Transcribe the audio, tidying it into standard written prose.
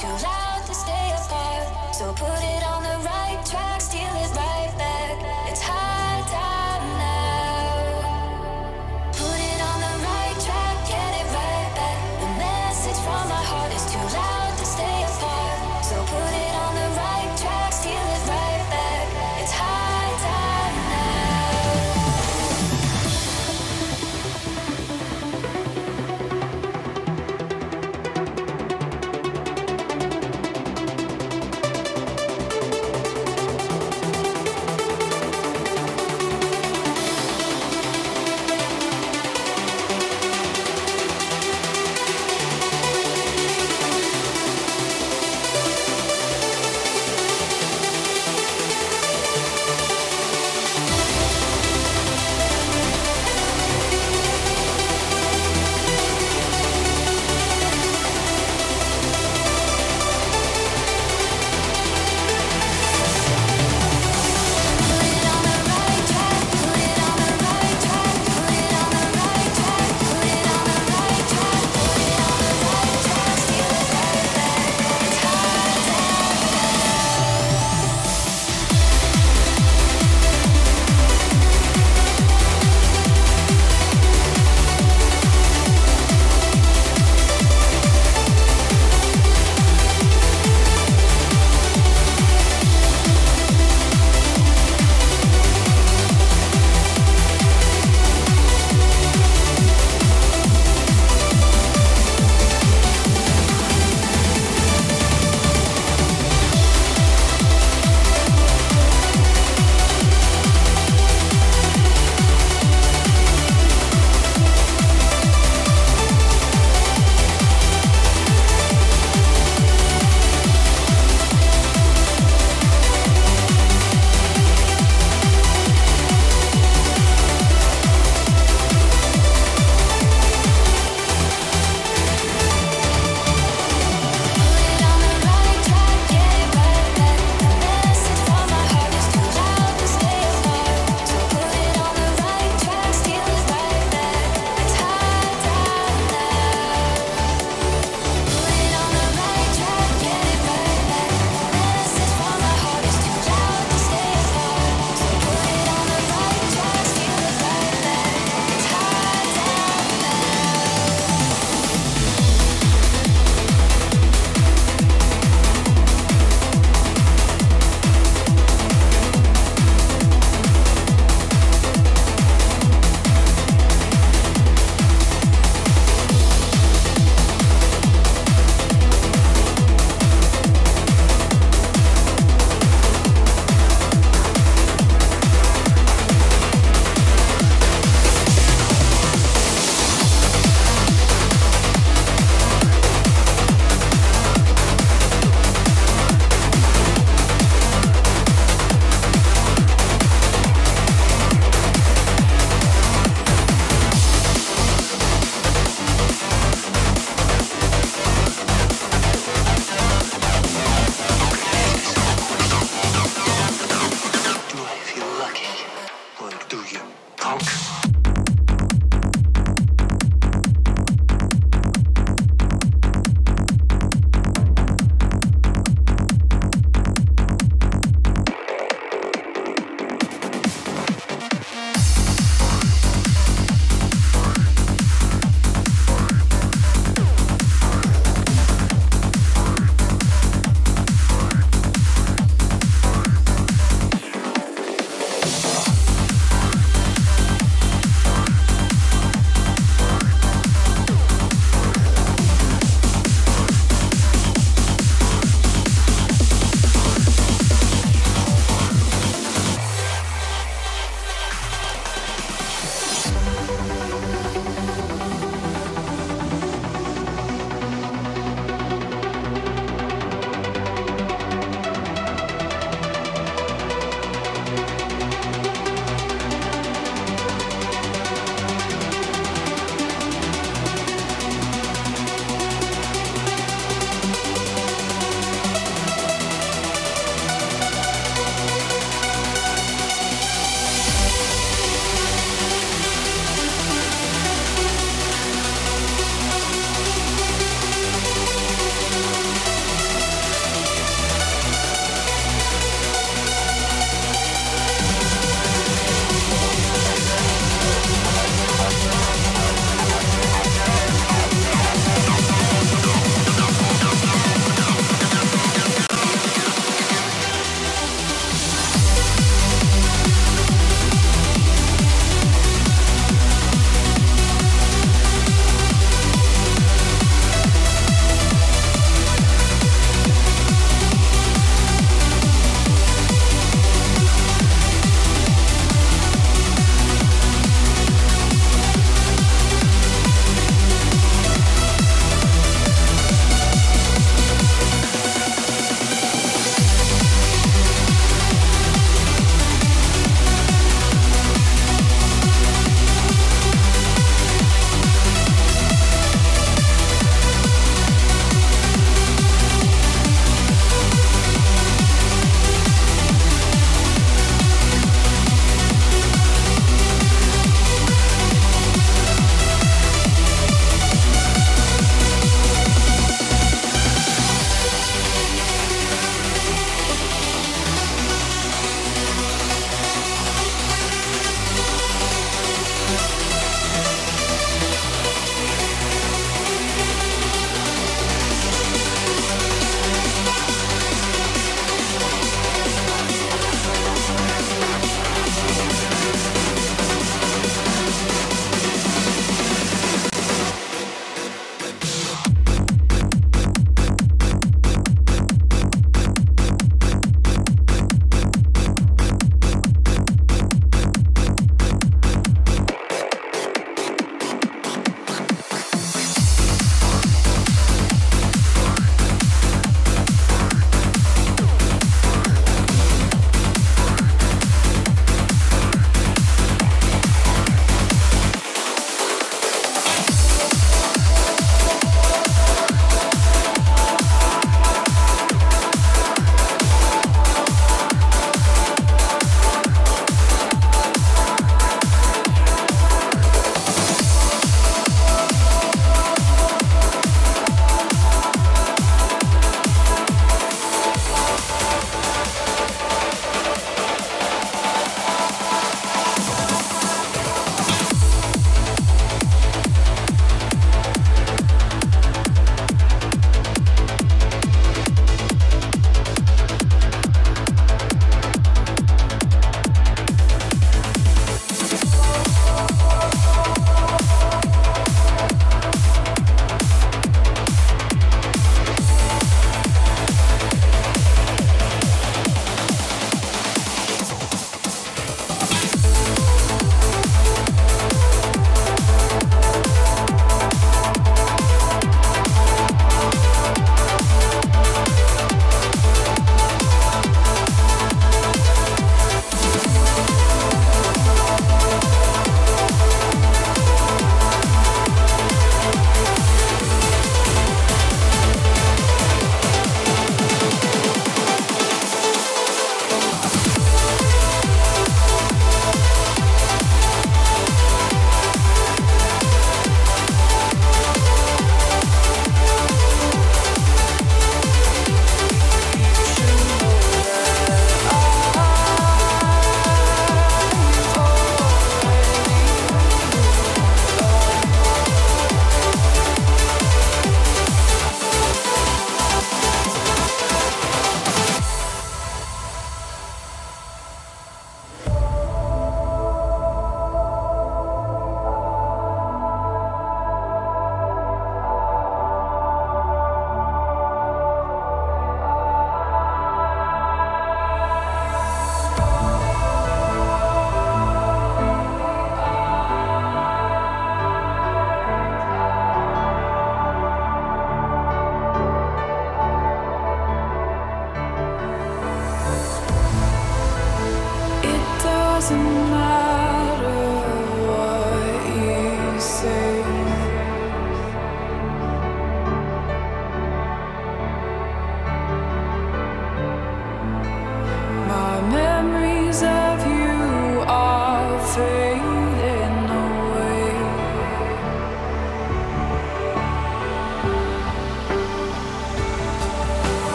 too loud to stay apart, so put it